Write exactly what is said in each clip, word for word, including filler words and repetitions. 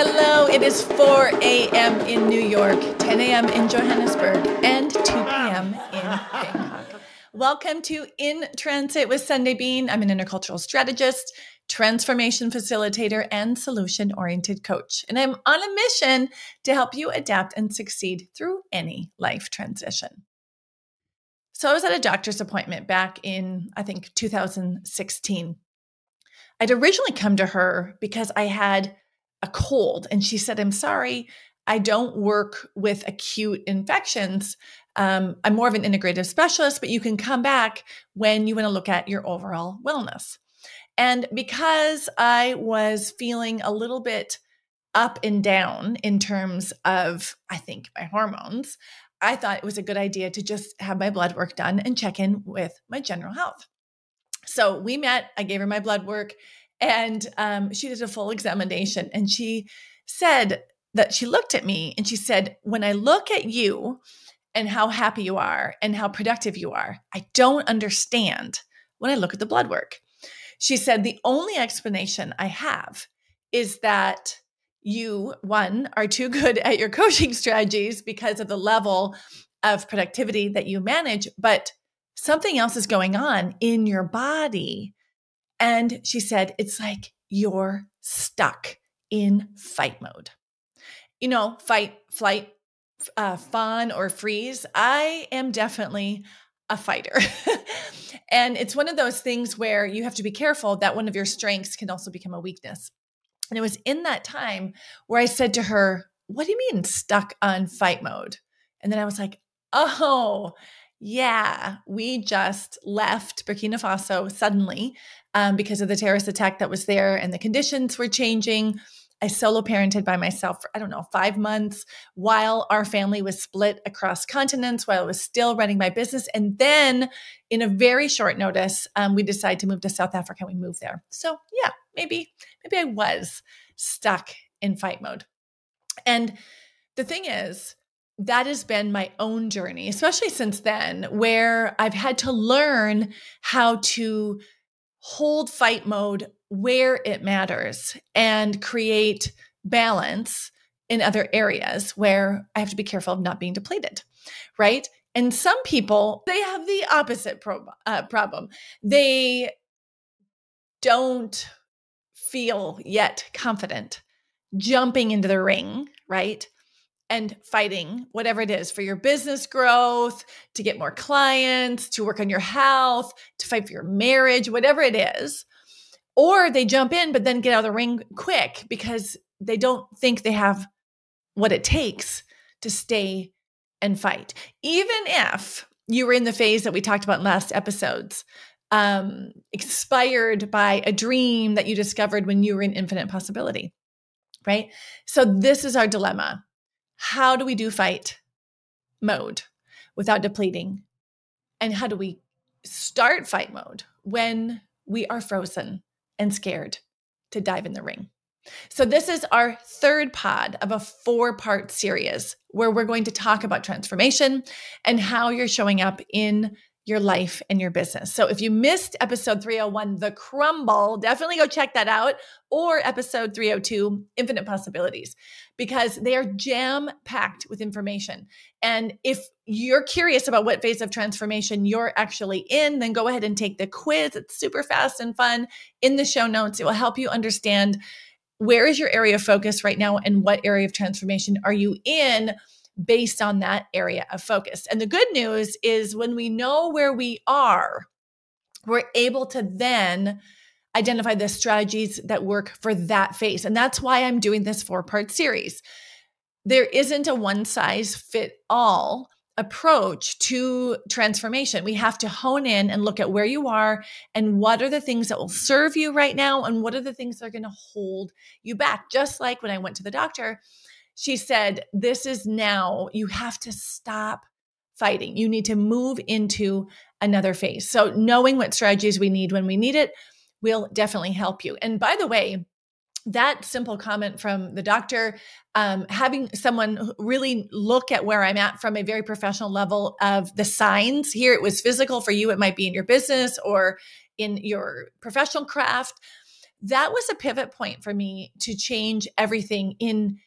Hello, it is four a.m. in New York, ten a.m. in Johannesburg, and two p.m. in Bangkok. Welcome to In Transit with Sunday Bean. I'm an intercultural strategist, transformation facilitator, and solution-oriented coach. And I'm on a mission to help you adapt and succeed through any life transition. So I was at a doctor's appointment back in, I think, two thousand sixteen. I'd originally come to her because I had a cold. And she said, I'm sorry, I don't work with acute infections. Um, I'm more of an integrative specialist, but you can come back when you want to look at your overall wellness. And because I was feeling a little bit up and down in terms of, I think, my hormones, I thought it was a good idea to just have my blood work done and check in with my general health. So we met, I gave her my blood work, and um, she did a full examination, and she said that she looked at me and she said, when I look at you and how happy you are and how productive you are, I don't understand when I look at the blood work. She said, the only explanation I have is that you, one, are too good at your coaching strategies because of the level of productivity that you manage, but something else is going on in your body. And she said, it's like you're stuck in fight mode. You know, fight, flight, uh, fawn, or freeze. I am definitely a fighter. And it's one of those things where you have to be careful that one of your strengths can also become a weakness. And it was in that time where I said to her, what do you mean stuck on fight mode? And then I was like, oh, yeah, we just left Burkina Faso suddenly um, because of the terrorist attack that was there and the conditions were changing. I solo parented by myself for, I don't know, five months while our family was split across continents, while I was still running my business. And then in a very short notice, um, we decided to move to South Africa. We moved there. So yeah, maybe, maybe I was stuck in fight mode. And the thing is, that has been my own journey, especially since then, where I've had to learn how to hold fight mode where it matters and create balance in other areas where I have to be careful of not being depleted, right? And some people, they have the opposite prob- uh, problem. They don't feel yet confident jumping into the ring, right? And fighting, whatever it is, for your business growth, to get more clients, to work on your health, to fight for your marriage, whatever it is. Or they jump in, but then get out of the ring quick because they don't think they have what it takes to stay and fight. Even if you were in the phase that we talked about in last episodes, um, inspired by a dream that you discovered when you were in infinite possibility, right? So this is our dilemma. How do we do fight mode without depleting? And how do we start fight mode when we are frozen and scared to dive in the ring? So this is our third pod of a four-part series where we're going to talk about transformation and how you're showing up in your life and your business. So if you missed episode three oh one, The Crumble, definitely go check that out, or episode three oh two, Infinite Possibilities, because they are jam-packed with information. And if you're curious about what phase of transformation you're actually in, then go ahead and take the quiz. It's super fast and fun. In the show notes, it will help you understand where is your area of focus right now and what area of transformation are you in based on that area of focus. And the good news is when we know where we are, we're able to then identify the strategies that work for that phase. And that's why I'm doing this four-part series. There isn't a one-size-fit-all approach to transformation. We have to hone in and look at where you are and what are the things that will serve you right now and what are the things that are going to hold you back. Just like when I went to the doctor, she said, this is now, you have to stop fighting. You need to move into another phase. So knowing what strategies we need when we need it will definitely help you. And by the way, that simple comment from the doctor, um, having someone really look at where I'm at from a very professional level of the signs. Here it was physical. For you, it might be in your business or in your professional craft. that was a pivot point for me to change everything in,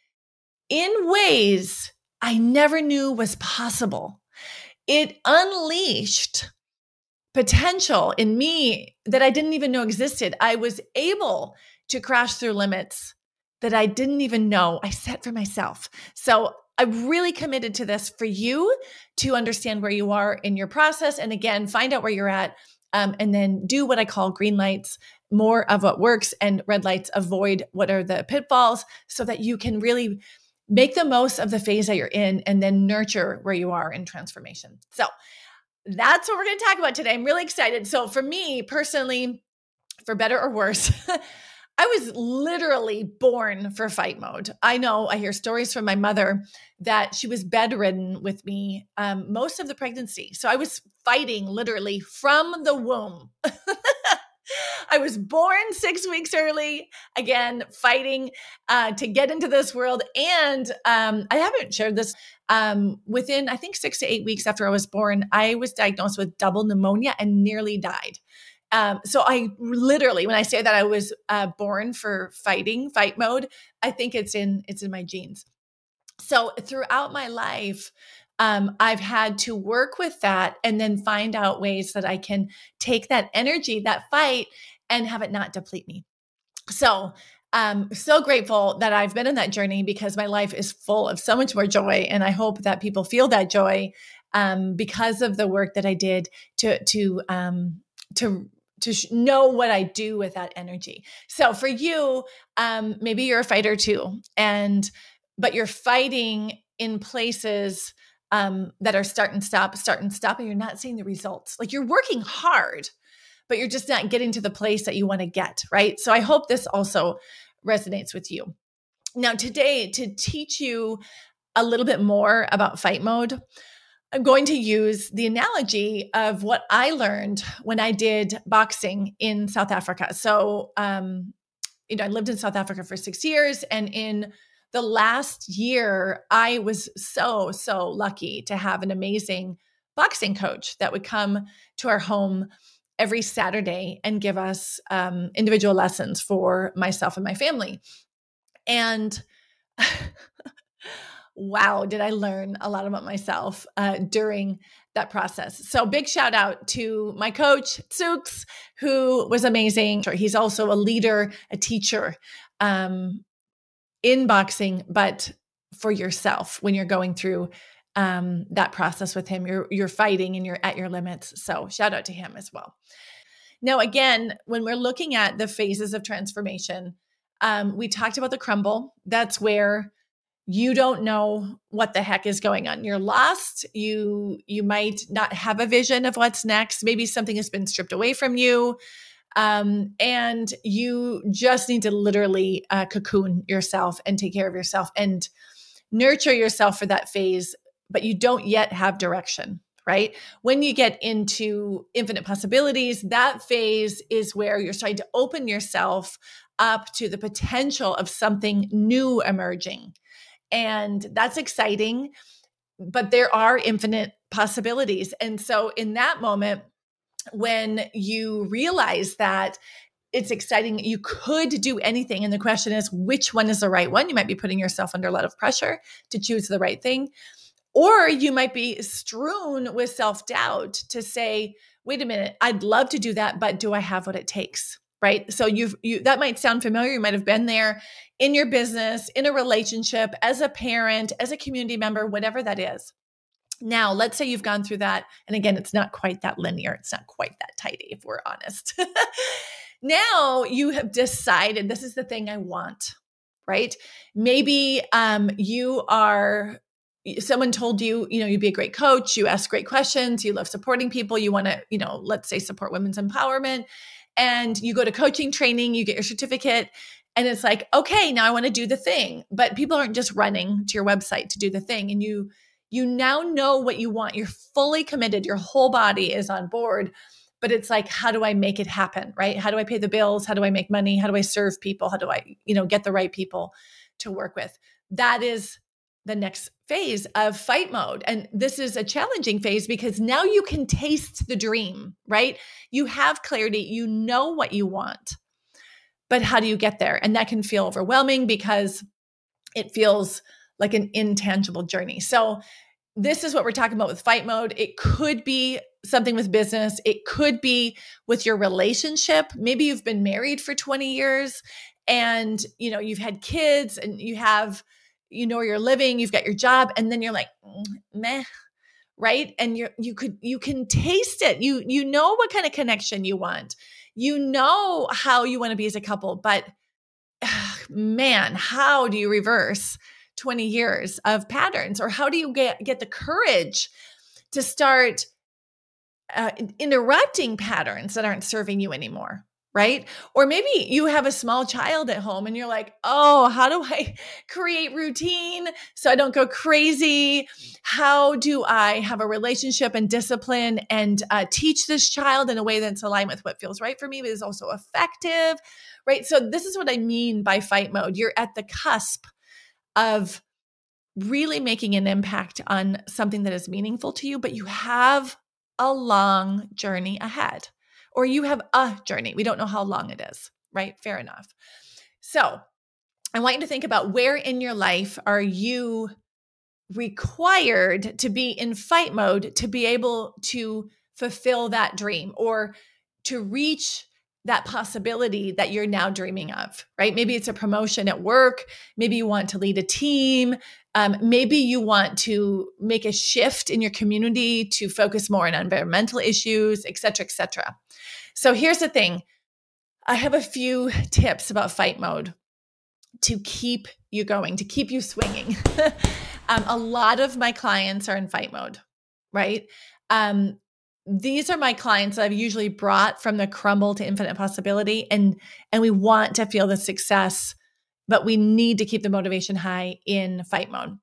in ways I never knew was possible. It unleashed potential in me that I didn't even know existed. I was able to crash through limits that I didn't even know I set for myself. So I'm really committed to this for you to understand where you are in your process. And again, find out where you're at um, and then do what I call green lights, more of what works, and red lights, avoid what are the pitfalls, so that you can really make the most of the phase that you're in and then nurture where you are in transformation. So that's what we're going to talk about today. I'm really excited. So for me personally, for better or worse, I was literally born for fight mode. I know I hear stories from my mother that she was bedridden with me um, most of the pregnancy. So I was fighting literally from the womb. I was born six weeks early, again, fighting uh, to get into this world. And um, I haven't shared this. Um, within, I think, six to eight weeks after I was born, I was diagnosed with double pneumonia and nearly died. Um, so I literally, when I say that I was uh, born for fighting, fight mode, I think it's in it's in my genes. So throughout my life, um, I've had to work with that and then find out ways that I can take that energy, that fight, and have it not deplete me. So I'm so grateful that I've been on that journey, because my life is full of so much more joy. And I hope that people feel that joy um, because of the work that I did to to um, to to know what I do with that energy. So for you, um, maybe you're a fighter too, and but you're fighting in places um, that are start and stop, start and stop, and you're not seeing the results. Like, you're working hard, but you're just not getting to the place that you want to get, right? So I hope this also resonates with you. Now, today, to teach you a little bit more about fight mode, I'm going to use the analogy of what I learned when I did boxing in South Africa. So, um, you know, I lived in South Africa for six years. And in the last year, I was so, so lucky to have an amazing boxing coach that would come to our home every Saturday and give us um, individual lessons for myself and my family. And wow, did I learn a lot about myself uh, during that process. So big shout out to my coach, Tsuks, who was amazing. He's also a leader, a teacher um, in boxing, but for yourself when you're going through um, that process with him, you're, you're fighting and you're at your limits. So shout out to him as well. Now, again, when we're looking at the phases of transformation, um, we talked about the crumble. That's where you don't know what the heck is going on. You're lost. You you might not have a vision of what's next. Maybe something has been stripped away from you. Um, and you just need to literally uh, cocoon yourself and take care of yourself and nurture yourself for that phase, but you don't yet have direction, right? When you get into infinite possibilities, that phase is where you're starting to open yourself up to the potential of something new emerging. And that's exciting, but there are infinite possibilities. And so in that moment, when you realize that it's exciting, you could do anything. And the question is, which one is the right one? You might be putting yourself under a lot of pressure to choose the right thing. Or you might be strewn with self-doubt to say, wait a minute, I'd love to do that, but do I have what it takes? Right? So you've, you, that might sound familiar. You might've been there in your business, in a relationship, as a parent, as a community member, whatever that is. Now, let's say you've gone through that. And again, it's not quite that linear. It's not quite that tidy, if we're honest. Now you have decided, this is the thing I want, right? Maybe um, you are, someone told you, you know, you'd be a great coach. You ask great questions. You love supporting people. You want to, you know, let's say support women's empowerment. And you go to coaching training, you get your certificate, and it's like, okay, now I want to do the thing. But people aren't just running to your website to do the thing. And you, you now know what you want. You're fully committed. Your whole body is on board, but it's like, how do I make it happen? Right? How do I pay the bills? How do I make money? How do I serve people? How do I, you know, get the right people to work with? That is the next phase of fight mode. And this is a challenging phase because now you can taste the dream, right? You have clarity, you know what you want, but how do you get there? And that can feel overwhelming because it feels like an intangible journey. So this is what we're talking about with fight mode. It could be something with business. It could be with your relationship. Maybe you've been married for twenty years and, you know, you've had kids and you have, you know, where you're living, you've got your job, and then you're like, meh, right? And you you could, you can taste it. You, you know what kind of connection you want. You know how you want to be as a couple, but man, how do you reverse twenty years of patterns? Or how do you get, get the courage to start uh, interrupting patterns that aren't serving you anymore, right? Or maybe you have a small child at home and you're like, oh, how do I create routine so I don't go crazy? How do I have a relationship and discipline and uh, teach this child in a way that's aligned with what feels right for me, but is also effective, right? So this is what I mean by fight mode. You're at the cusp of really making an impact on something that is meaningful to you, but you have a long journey ahead, or you have a journey. We don't know how long it is, right? Fair enough. So I want you to think about, where in your life are you required to be in fight mode to be able to fulfill that dream or to reach that possibility that you're now dreaming of, right? Maybe it's a promotion at work. Maybe you want to lead a team. Um, maybe you want to make a shift in your community to focus more on environmental issues, et cetera, et cetera. So here's the thing. I have a few tips about fight mode to keep you going, to keep you swinging. um, a lot of my clients are in fight mode, right? Um, These are my clients that I've usually brought from the crumble to infinite possibility. And, and we want to feel the success, but we need to keep the motivation high in fight mode.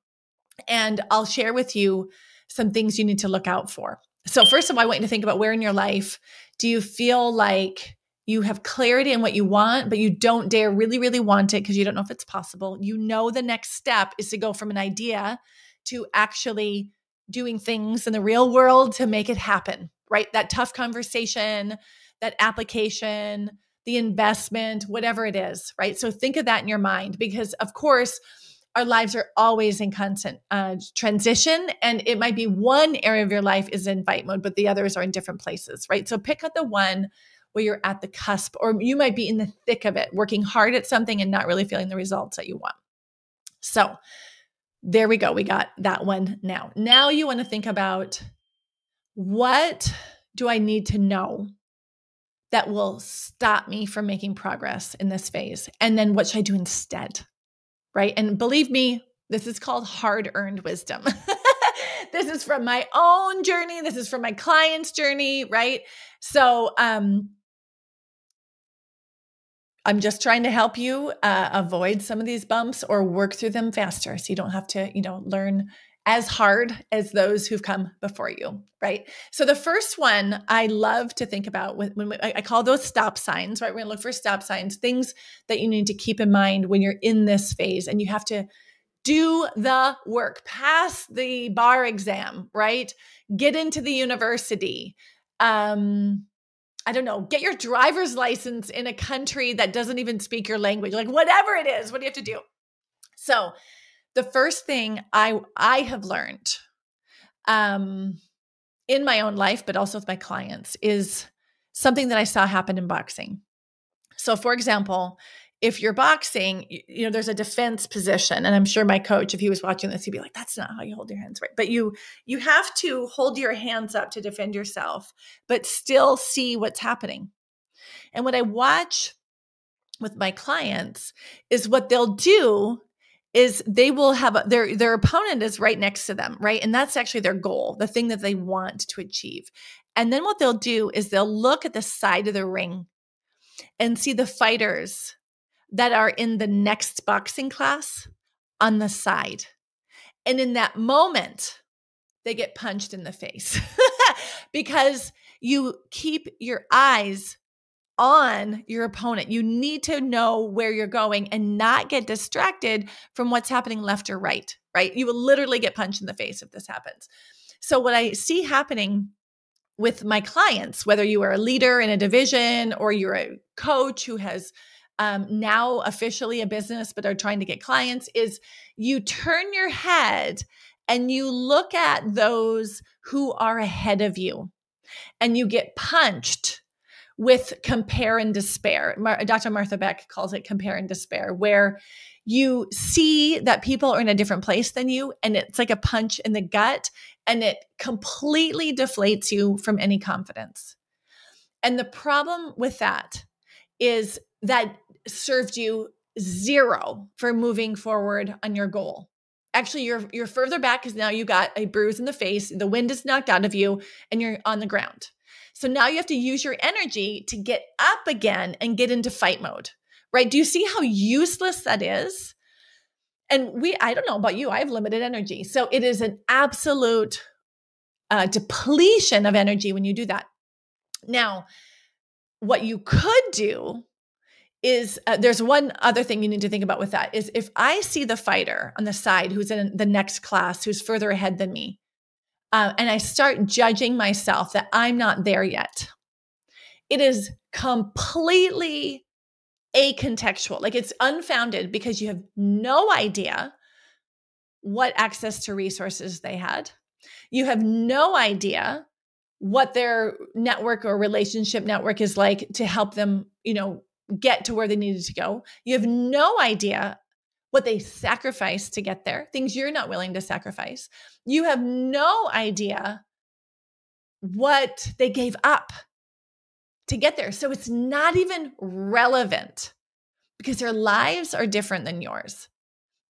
And I'll share with you some things you need to look out for. So first of all, I want you to think about, where in your life do you feel like you have clarity in what you want, but you don't dare really, really want it because you don't know if it's possible. You know the next step is to go from an idea to actually doing things in the real world to make it happen, right? That tough conversation, that application, the investment, whatever it is, right? So think of that in your mind, because of course, our lives are always in constant uh, transition, and it might be one area of your life is in fight mode, but the others are in different places, right? So pick up the one where you're at the cusp, or you might be in the thick of it, working hard at something and not really feeling the results that you want. So there we go. We got that one now. Now you want to think about, what do I need to know that will stop me from making progress in this phase? And then what should I do instead? Right? And believe me, this is called hard-earned wisdom. This is from my own journey. This is from my client's journey, right? So, um, I'm just trying to help you uh, avoid some of these bumps or work through them faster, so you don't have to, you know, learn as hard as those who've come before you, right? So the first one I love to think about when, when we, I call those stop signs, right? We're gonna look for stop signs, things that you need to keep in mind when you're in this phase and you have to do the work, pass the bar exam, right? Get into the university. Um, I don't know, get your driver's license in a country that doesn't even speak your language, like whatever it is, what do you have to do? So the first thing I I have learned um, in my own life, but also with my clients, is something that I saw happen in boxing. So for example, if you're boxing, you, you know, there's a defense position. And I'm sure my coach, if he was watching this, he'd be like, that's not how you hold your hands, right? But you, you have to hold your hands up to defend yourself, but still see what's happening. And what I watch with my clients is what they'll do is they will have a, their, their opponent is right next to them, right? And that's actually their goal, the thing that they want to achieve. And then what they'll do is they'll look at the side of the ring and see the fighters that are in the next boxing class on the side. And in that moment, they get punched in the face because you keep your eyes on your opponent. You need to know where you're going and not get distracted from what's happening left or right, right? You will literally get punched in the face if this happens. So what I see happening with my clients, whether you are a leader in a division or you're a coach who has um, now officially a business, but are trying to get clients, is you turn your head and you look at those who are ahead of you and you get punched with compare and despair. Mar- Doctor Martha Beck calls it compare and despair, where you see that people are in a different place than you, and it's like a punch in the gut, and it completely deflates you from any confidence. And the problem with that is that served you zero for moving forward on your goal. Actually, you're you're further back because now you got a bruise in the face, the wind is knocked out of you, and you're on the ground. So now you have to use your energy to get up again and get into fight mode, right? Do you see how useless that is? And we, I don't know about you, I have limited energy. So it is an absolute uh, depletion of energy when you do that. Now, what you could do is uh, there's one other thing you need to think about with that is if I see the fighter on the side who's in the next class, who's further ahead than me, Uh, and I start judging myself that I'm not there yet, it is completely acontextual. Like it's unfounded because you have no idea what access to resources they had. You have no idea what their network or relationship network is like to help them, you know, get to where they needed to go. You have no idea what they sacrifice to get there, things you're not willing to sacrifice. You have no idea what they gave up to get there. So it's not even relevant because their lives are different than yours.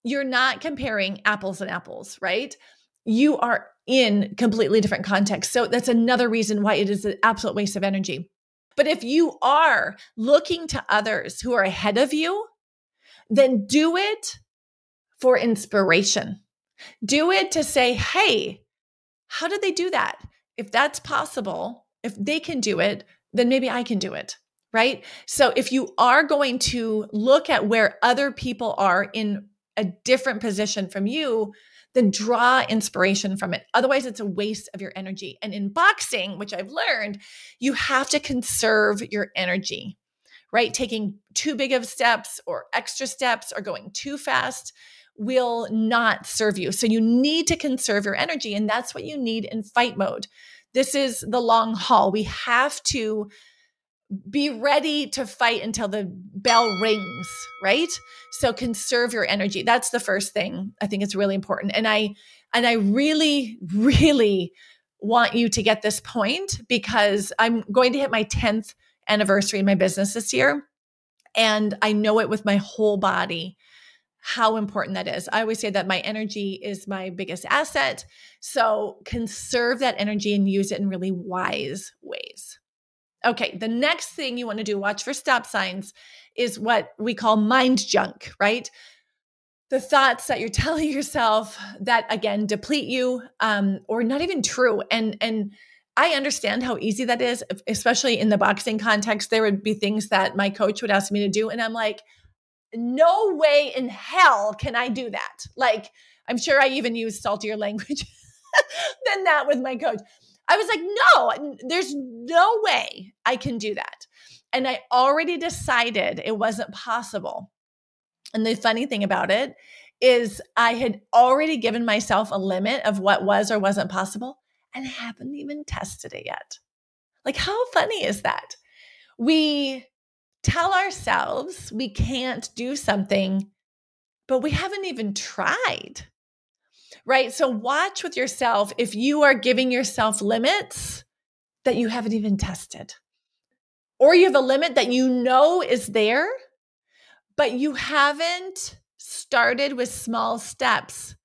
You're not comparing apples and apples, right? You are in completely different contexts. So that's another reason why it is an absolute waste of energy. But if you are looking to others who are ahead of you, then do it for inspiration. Do it to say, hey, how did they do that? If that's possible, if they can do it, then maybe I can do it, right? So if you are going to look at where other people are in a different position from you, then draw inspiration from it. Otherwise, it's a waste of your energy. And in boxing, which I've learned, you have to conserve your energy, right? Taking too big of steps or extra steps or going too fast will not serve you. So you need to conserve your energy. And that's what you need in fight mode. This is the long haul. We have to be ready to fight until the bell rings, right? So conserve your energy. That's the first thing. I think it's really important. And I, and I really, really want you to get this point because I'm going to hit my tenth anniversary in my business this year. And I know it with my whole body, how important that is. I always say that my energy is my biggest asset. So conserve that energy and use it in really wise ways. Okay. The next thing you want to do, watch for stop signs, is what we call mind junk, right? The thoughts that you're telling yourself that again, deplete you, um, or not even true. And, and, I understand how easy that is, especially in the boxing context. There would be things that my coach would ask me to do. And I'm like, no way in hell can I do that. Like, I'm sure I even used saltier language than that with my coach. I was like, no, there's no way I can do that. And I already decided it wasn't possible. And the funny thing about it is I had already given myself a limit of what was or wasn't possible. And I haven't even tested it yet. Like, how funny is that? We tell ourselves we can't do something, but we haven't even tried, right? So watch with yourself if you are giving yourself limits that you haven't even tested, or you have a limit that you know is there, but you haven't started with small steps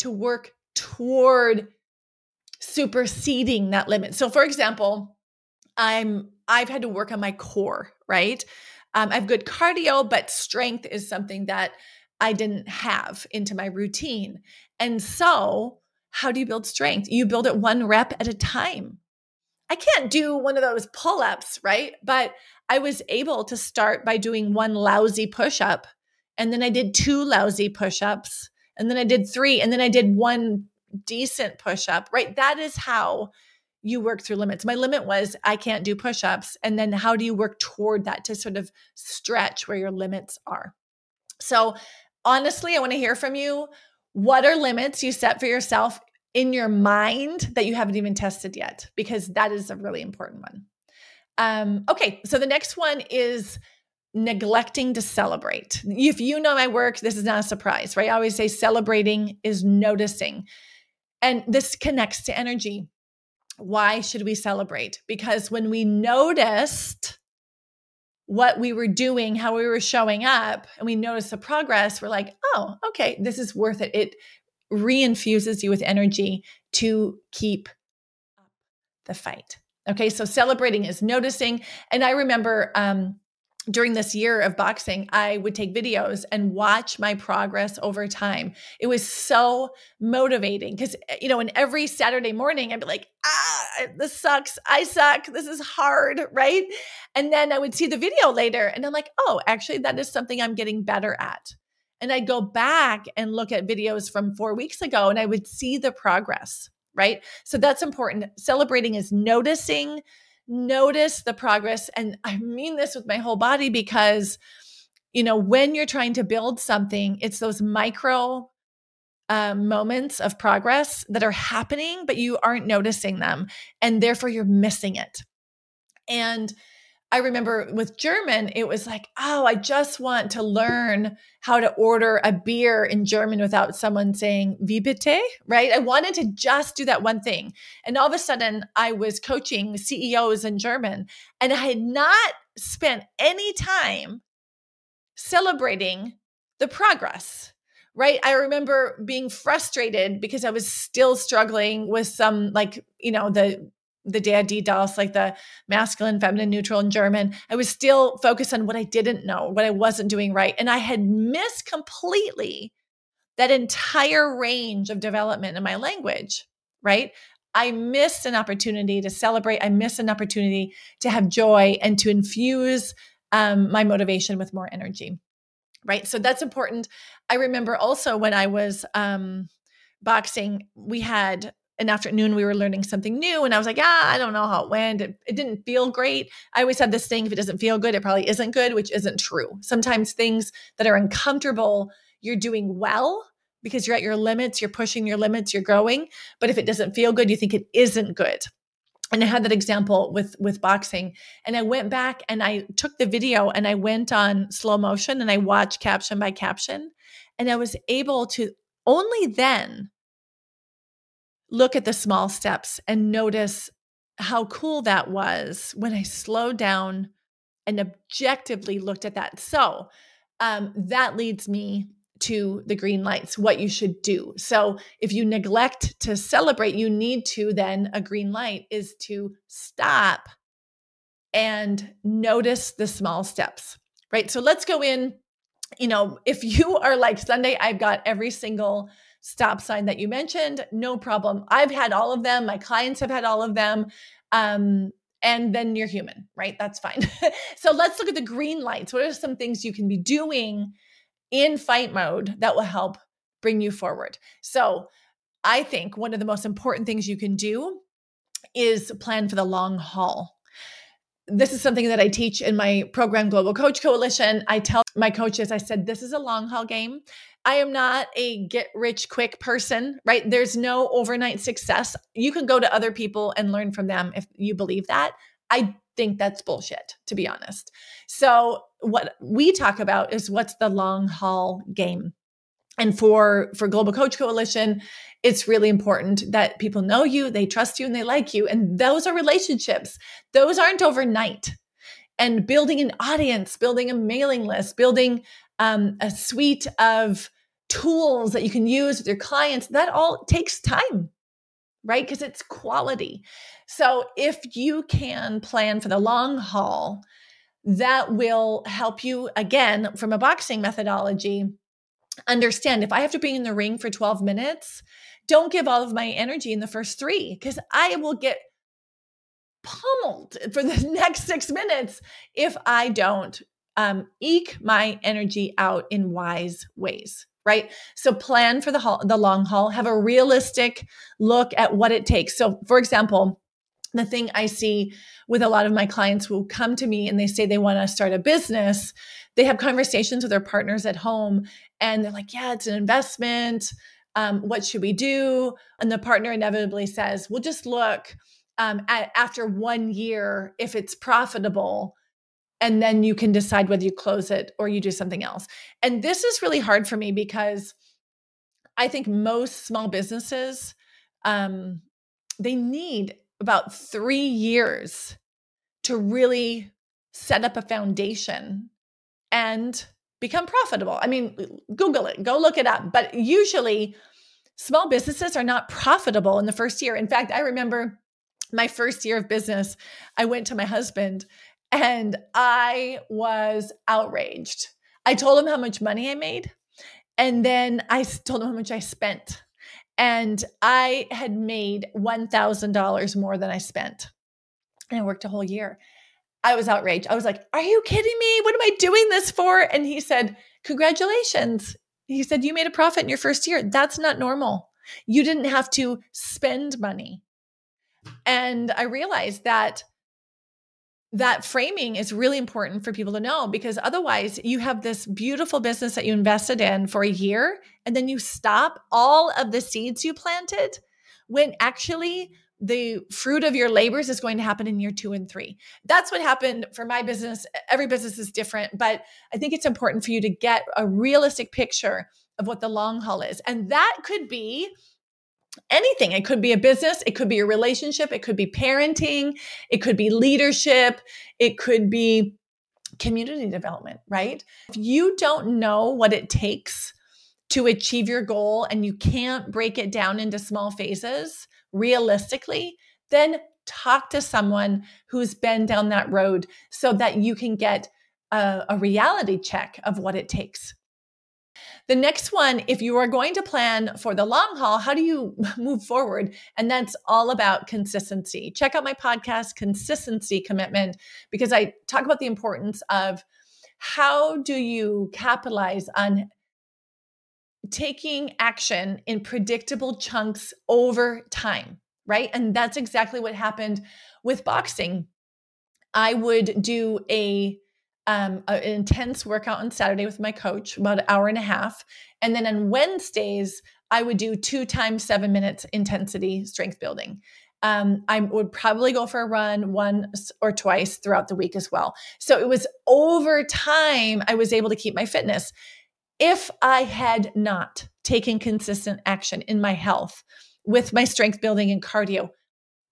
to work toward superseding that limit. So for example, I'm, I've had to work on my core, right? Um, I have good cardio, but strength is something that I didn't have into my routine. And so how do you build strength? You build it one rep at a time. I can't do one of those pull-ups, right? But I was able to start by doing one lousy push-up. And then I did two lousy push-ups. And then I did three. And then I did one decent push up, right? That is how you work through limits. My limit was I can't do push-ups. And then how do you work toward that to sort of stretch where your limits are? So honestly, I want to hear from you. What are limits you set for yourself in your mind that you haven't even tested yet? Because that is a really important one. Um, okay. So the next one is neglecting to celebrate. If you know my work, this is not a surprise, right? I always say celebrating is noticing. And this connects to energy. Why should we celebrate? Because when we noticed what we were doing, how we were showing up, and we noticed the progress, we're like, oh, okay, this is worth it. It reinfuses you with energy to keep up the fight. Okay, so celebrating is noticing. And I remember um, during this year of boxing, I would take videos and watch my progress over time. It was so motivating because, you know, and every Saturday morning, I'd be like, ah, this sucks. I suck. This is hard, right? And then I would see the video later and I'm like, oh, actually, that is something I'm getting better at. And I'd go back and look at videos from four weeks ago and I would see the progress, right? So that's important. Celebrating is noticing, notice the progress. And I mean this with my whole body because, you know, when you're trying to build something, it's those micro uh, moments of progress that are happening, but you aren't noticing them. And therefore you're missing it. And I remember with German, it was like, oh, I just want to learn how to order a beer in German without someone saying, wie bitte, right? I wanted to just do that one thing. And all of a sudden, I was coaching C E Os in German, and I had not spent any time celebrating the progress, right? I remember being frustrated because I was still struggling with some, like, you know, the the der, die, das, like the masculine, feminine, neutral in German. I was still focused on what I didn't know, what I wasn't doing right. And I had missed completely that entire range of development in my language, right? I missed an opportunity to celebrate. I missed an opportunity to have joy and to infuse um, my motivation with more energy, right? So that's important. I remember also when I was um, boxing, we had an afternoon we were learning something new. And I was like, ah, I don't know how it went. It, it didn't feel great. I always had this thing, if it doesn't feel good, it probably isn't good, which isn't true. Sometimes things that are uncomfortable, you're doing well because you're at your limits, you're pushing your limits, you're growing. But if it doesn't feel good, you think it isn't good. And I had that example with, with boxing. And I went back and I took the video and I went on slow motion and I watched caption by caption. And I was able to only then look at the small steps and notice how cool that was when I slowed down and objectively looked at that. So um, that leads me to the green lights, what you should do. So if you neglect to celebrate, you need to then, a green light is to stop and notice the small steps, right? So let's go in, you know, if you are like Sunday, I've got every single stop sign that you mentioned, no problem. I've had all of them. My clients have had all of them. Um, and then you're human, right? That's fine. So let's look at the green lights. What are some things you can be doing in fight mode that will help bring you forward? So I think one of the most important things you can do is plan for the long haul. This is something that I teach in my program, Global Coach Coalition. I tell my coaches, I said, this is a long haul game. I am not a get rich quick person, right? There's no overnight success. You can go to other people and learn from them if you believe that. I think that's bullshit, to be honest. So what we talk about is what's the long haul game. And for, for Global Coach Coalition, it's really important that people know you, they trust you, and they like you. And those are relationships. Those aren't overnight. And building an audience, building a mailing list, building Um, a suite of tools that you can use with your clients, that all takes time, right? Because it's quality. So if you can plan for the long haul, that will help you, again, from a boxing methodology, understand if I have to be in the ring for twelve minutes, don't give all of my energy in the first three, because I will get pummeled for the next six minutes if I don't Um, eke my energy out in wise ways, right? So plan for the, haul, the long haul, have a realistic look at what it takes. So for example, the thing I see with a lot of my clients who come to me and they say they want to start a business, they have conversations with their partners at home and they're like, yeah, it's an investment. Um, what should we do? And the partner inevitably says, we'll just look um, at after one year if it's profitable, and then you can decide whether you close it or you do something else. And this is really hard for me because I think most small businesses, um, they need about three years to really set up a foundation and become profitable. I mean, Google it, go look it up. But usually small businesses are not profitable in the first year. In fact, I remember my first year of business, I went to my husband and I was outraged. I told him how much money I made, and then I told him how much I spent. And I had made one thousand dollars more than I spent. And I worked a whole year. I was outraged. I was like, are you kidding me? What am I doing this for? And he said, congratulations. He said, you made a profit in your first year. That's not normal. You didn't have to spend money. And I realized that that framing is really important for people to know, because otherwise you have this beautiful business that you invested in for a year and then you stop all of the seeds you planted when actually the fruit of your labors is going to happen in year two and three. That's what happened for my business. Every business is different, but I think it's important for you to get a realistic picture of what the long haul is. And that could be anything. It could be a business. It could be a relationship. It could be parenting. It could be leadership. It could be community development, right? If you don't know what it takes to achieve your goal and you can't break it down into small phases realistically, then talk to someone who's been down that road so that you can get a, a reality check of what it takes. The next one, if you are going to plan for the long haul, how do you move forward? And that's all about consistency. Check out my podcast, Consistency Commitment, because I talk about the importance of how do you capitalize on taking action in predictable chunks over time, right? And that's exactly what happened with boxing. I would do a Um, an intense workout on Saturday with my coach, about an hour and a half. And then on Wednesdays, I would do two times seven minutes intensity strength building. Um, I would probably go for a run once or twice throughout the week as well. So it was over time, I was able to keep my fitness. If I had not taken consistent action in my health with my strength building and cardio,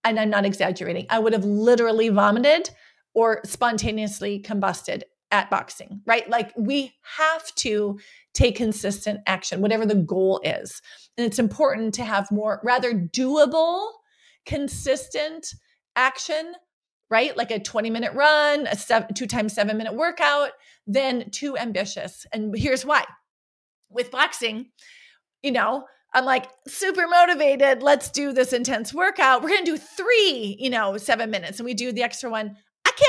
and I'm not exaggerating, I would have literally vomited or spontaneously combusted at boxing, right? Like we have to take consistent action, whatever the goal is. And it's important to have more rather doable, consistent action, right? Like a twenty minute run, a seven, two times seven minute workout, than too ambitious. And here's why. With boxing, you know, I'm like super motivated. Let's do this intense workout. We're going to do three, you know, seven minutes. And we do the extra one.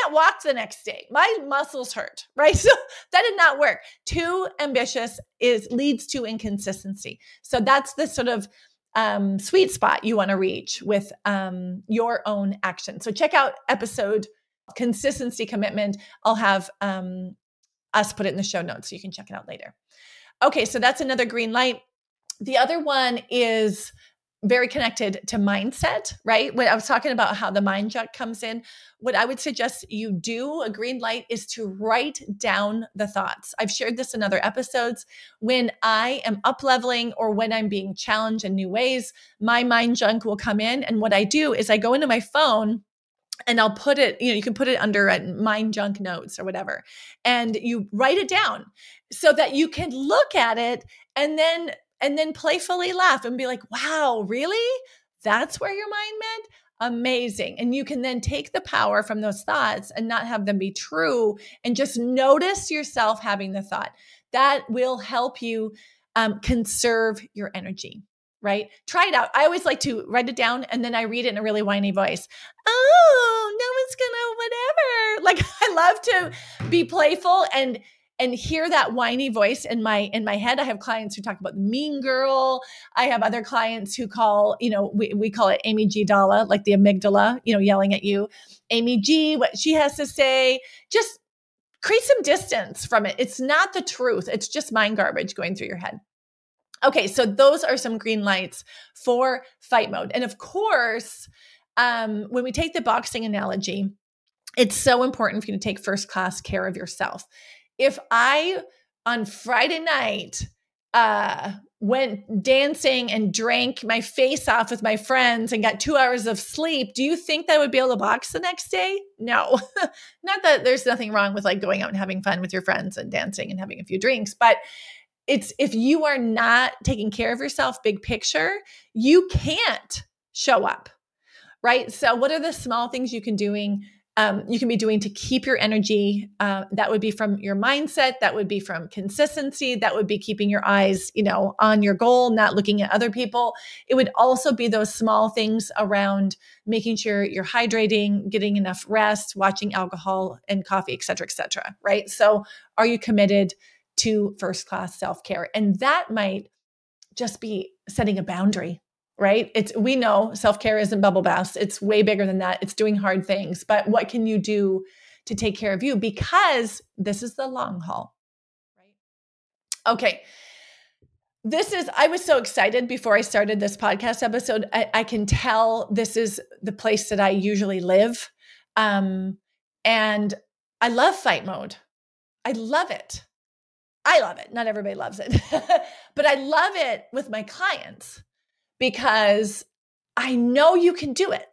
Can't walk the next day. My muscles hurt, right? So that did not work. Too ambitious is leads to inconsistency. So that's the sort of um, sweet spot you want to reach with um, your own action. So check out episode Consistency Commitment. I'll have um, us put it in the show notes so you can check it out later. Okay, so that's another green light. The other one is very connected to mindset, right? When I was talking about how the mind junk comes in, what I would suggest you do, a green light, is to write down the thoughts. I've shared this in other episodes. When I am up-leveling or when I'm being challenged in new ways, my mind junk will come in. And what I do is I go into my phone and I'll put it, you know, you can put it under mind junk notes or whatever, and you write it down so that you can look at it and then And then playfully laugh and be like, wow, really? That's where your mind went? Amazing. And you can then take the power from those thoughts and not have them be true and just notice yourself having the thought. That will help you um, conserve your energy, right? Try it out. I always like to write it down and then I read it in a really whiny voice. Oh, no one's gonna whatever. Like I love to be playful and and hear that whiny voice in my in my head. I have clients who talk about the mean girl. I have other clients who call, you know, we, we call it Amy G Dala, like the amygdala, you know, yelling at you. Amy G, what she has to say, just create some distance from it. It's not the truth. It's just mind garbage going through your head. Okay, so those are some green lights for fight mode. And of course, um, when we take the boxing analogy, it's so important for you to take first class care of yourself. If I, on Friday night, uh, went dancing and drank my face off with my friends and got two hours of sleep, do you think that I would be able to box the next day? No. Not that there's nothing wrong with like going out and having fun with your friends and dancing and having a few drinks, but it's if you are not taking care of yourself, big picture, you can't show up, right? So what are the small things you can doing Um, you can be doing to keep your energy? Uh, that would be from your mindset. That would be from consistency. That would be keeping your eyes, you know, on your goal, not looking at other people. It would also be those small things around making sure you're hydrating, getting enough rest, watching alcohol and coffee, et cetera, et cetera, right? So are you committed to first-class self-care? And that might just be setting a boundary. Right? It's, we know self-care isn't bubble baths. It's way bigger than that. It's doing hard things, but what can you do to take care of you? Because this is the long haul, right? Okay. This is, I was so excited before I started this podcast episode. I, I can tell this is the place that I usually live. Um, and I love fight mode. I love it. I love it. Not everybody loves it, but I love it with my clients. Because I know you can do it.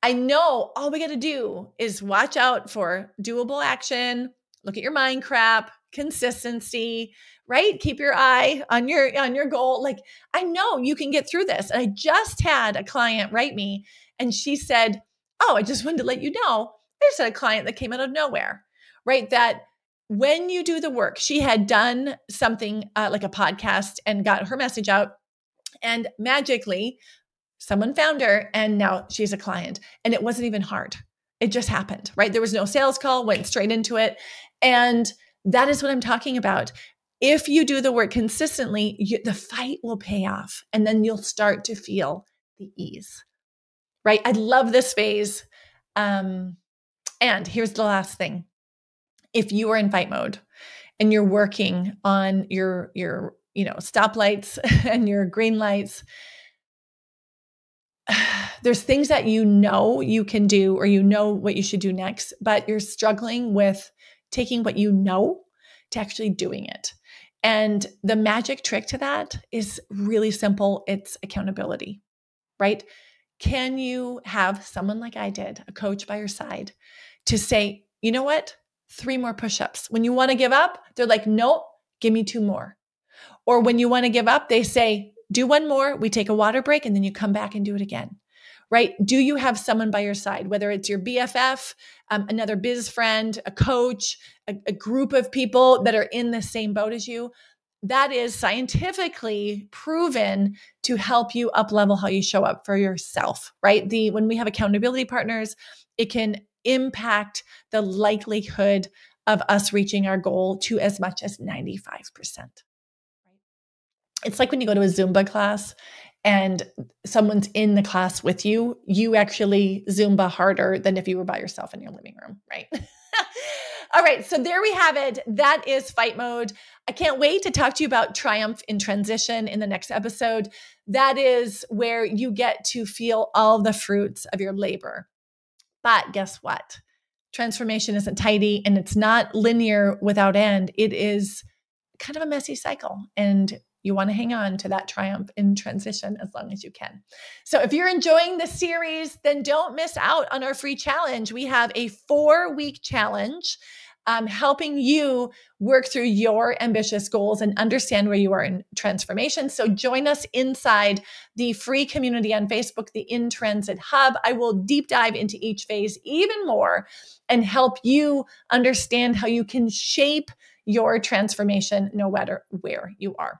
I know all we got to do is watch out for doable action, look at your mind crap, consistency, right? Keep your eye on your on your goal. Like, I know you can get through this. And I just had a client write me and she said, "Oh, I just wanted to let you know." There's a client that came out of nowhere, right? That when you do the work, she had done something uh, like a podcast and got her message out. And magically, someone found her and now she's a client. And it wasn't even hard. It just happened, right? There was no sales call, went straight into it. And that is what I'm talking about. If you do the work consistently, you, the fight will pay off and then you'll start to feel the ease, right? I love this phase. Um, and here's the last thing. If you are in fight mode and you're working on your, your, you know, stoplights and your green lights, there's things that you know you can do or you know what you should do next, but you're struggling with taking what you know to actually doing it. And the magic trick to that is really simple. It's accountability, right? Can you have someone like I did, a coach by your side, to say, you know what, three more push-ups. When you want to give up, they're like, nope, give me two more. Or when you want to give up, they say, do one more, we take a water break, and then you come back and do it again, right? Do you have someone by your side, whether it's your B F F, um, another biz friend, a coach, a, a group of people that are in the same boat as you? That is scientifically proven to help you up-level how you show up for yourself, right? The when we have accountability partners, it can impact the likelihood of us reaching our goal to as much as ninety-five percent. It's like when you go to a Zumba class and someone's in the class with you, you actually Zumba harder than if you were by yourself in your living room, right? All right. So there we have it. That is fight mode. I can't wait to talk to you about triumph in transition in the next episode. That is where you get to feel all the fruits of your labor. But guess what? Transformation isn't tidy and it's not linear without end. It is kind of a messy cycle, and you want to hang on to that triumph in transition as long as you can. So if you're enjoying the series, then don't miss out on our free challenge. We have a four-week challenge um, helping you work through your ambitious goals and understand where you are in transformation. So join us inside the free community on Facebook, the In Transit Hub. I will deep dive into each phase even more and help you understand how you can shape your transformation no matter where you are.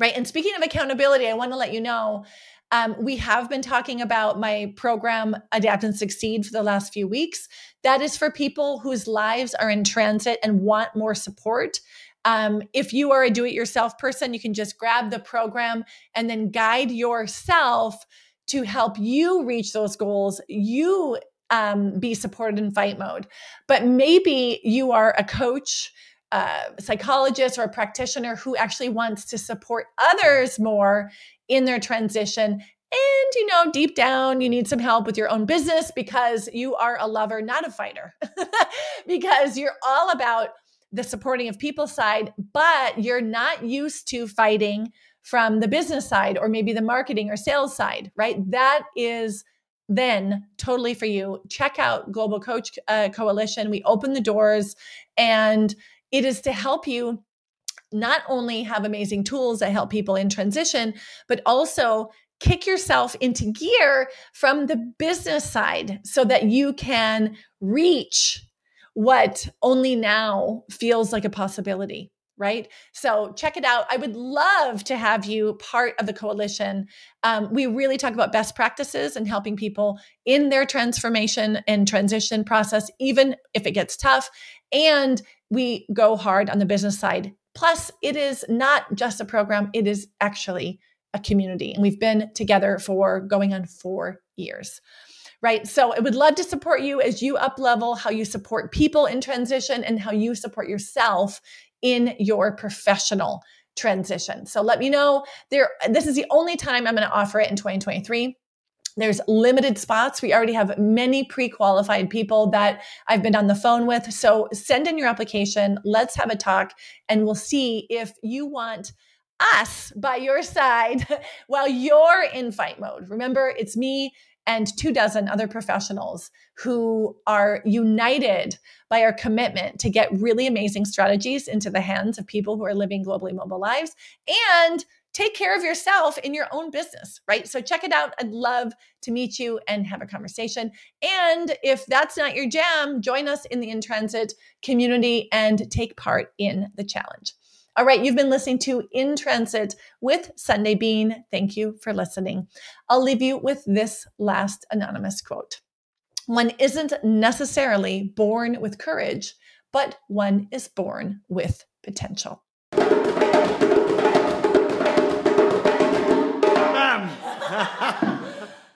Right. And speaking of accountability, I want to let you know Um, we have been talking about my program, Adapt and Succeed, for the last few weeks. That is for people whose lives are in transit and want more support. Um, if you are a do-it-yourself person, you can just grab the program and then guide yourself to help you reach those goals. You um, be supported in fight mode. But maybe you are a coach, a psychologist, or a practitioner who actually wants to support others more in their transition. And, you know, deep down, you need some help with your own business because you are a lover, not a fighter, because you're all about the supporting of people side, but you're not used to fighting from the business side or maybe the marketing or sales side, right? That is then totally for you. Check out Global Coach uh, Coalition. We open the doors, and it is to help you not only have amazing tools that help people in transition, but also kick yourself into gear from the business side so that you can reach what only now feels like a possibility, right? So check it out. I would love to have you part of the coalition. Um, we really talk about best practices and helping people in their transformation and transition process, even if it gets tough. And we go hard on the business side. Plus, it is not just a program, it is actually a community. And we've been together for going on four years, right? So I would love to support you as you up-level how you support people in transition and how you support yourself in your professional transition. So let me know. There, this is the only time I'm going to offer it in twenty twenty-three. There's limited spots. We already have many pre-qualified people that I've been on the phone with. So send in your application. Let's have a talk, and we'll see if you want us by your side while you're in fight mode. Remember, it's me and two dozen other professionals who are united by our commitment to get really amazing strategies into the hands of people who are living globally mobile lives and take care of yourself in your own business, right? So check it out. I'd love to meet you and have a conversation. And if that's not your jam, join us in the In Transit community and take part in the challenge. All right, you've been listening to In Transit with Sunday Bean. Thank you for listening. I'll leave you with this last anonymous quote. One isn't necessarily born with courage, but one is born with potential.